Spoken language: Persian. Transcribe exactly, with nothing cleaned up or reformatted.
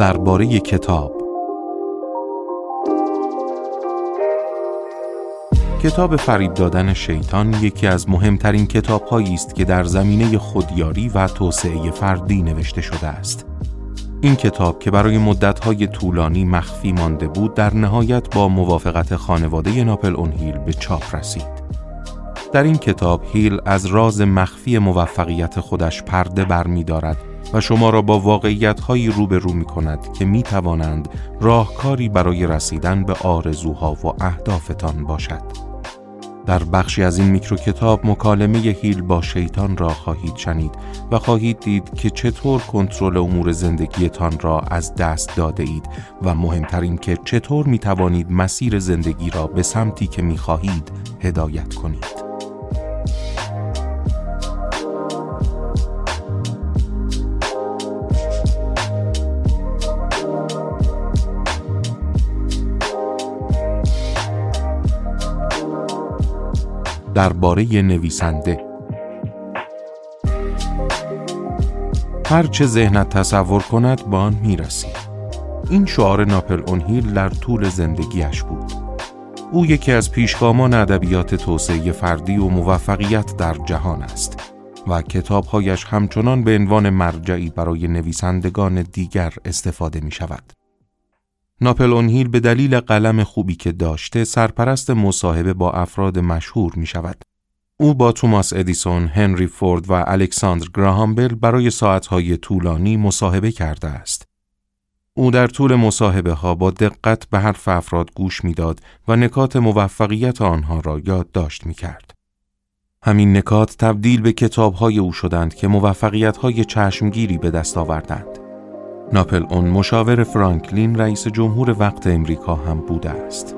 درباره کتاب. کتاب فریب دادن شیطان یکی از مهمترین کتاب‌هایی است که در زمینه خودیاری و توسعه فردی نوشته شده است. این کتاب که برای مدت‌های طولانی مخفی مانده بود، در نهایت با موافقت خانواده ناپلئون هیل به چاپ رسید. در این کتاب هیل از راز مخفی موفقیت خودش پرده برمی‌دارد و شما را با واقعیت‌هایی روبرو می‌کند که می‌توانند راهکاری برای رسیدن به آرزوها و اهدافتان باشد. در بخشی از این میکروکتاب مکالمه هیل با شیطان را خواهید شنید و خواهید دید که چطور کنترل امور زندگیتان را از دست داده اید و مهمترین که چطور می‌توانید مسیر زندگی را به سمتی که می‌خواهید هدایت کنید. درباره نویسنده. هر چه ذهنت تصور کند به آن می‌رسی. این شعار ناپلئون هیل در طول زندگیش بود. او یکی از پیشگامان ادبیات توسعه فردی و موفقیت در جهان است و کتاب‌هایش همچنان به عنوان مرجعی برای نویسندگان دیگر استفاده می‌شود. ناپلئون هیل به دلیل قلم خوبی که داشته سرپرست مصاحبه با افراد مشهور می شود. او با توماس ادیسون، هنری فورد و الکساندر گراهام بل برای ساعتهای طولانی مصاحبه کرده است. او در طول مصاحبه ها با دقت به حرف افراد گوش می داد و نکات موفقیت آنها را یادداشت می کرد. همین نکات تبدیل به کتابهای او شدند که موفقیتهای چشمگیری به دست آوردند. ناپلئون مشاور فرانکلین رئیس جمهور وقت امریکا هم بوده است.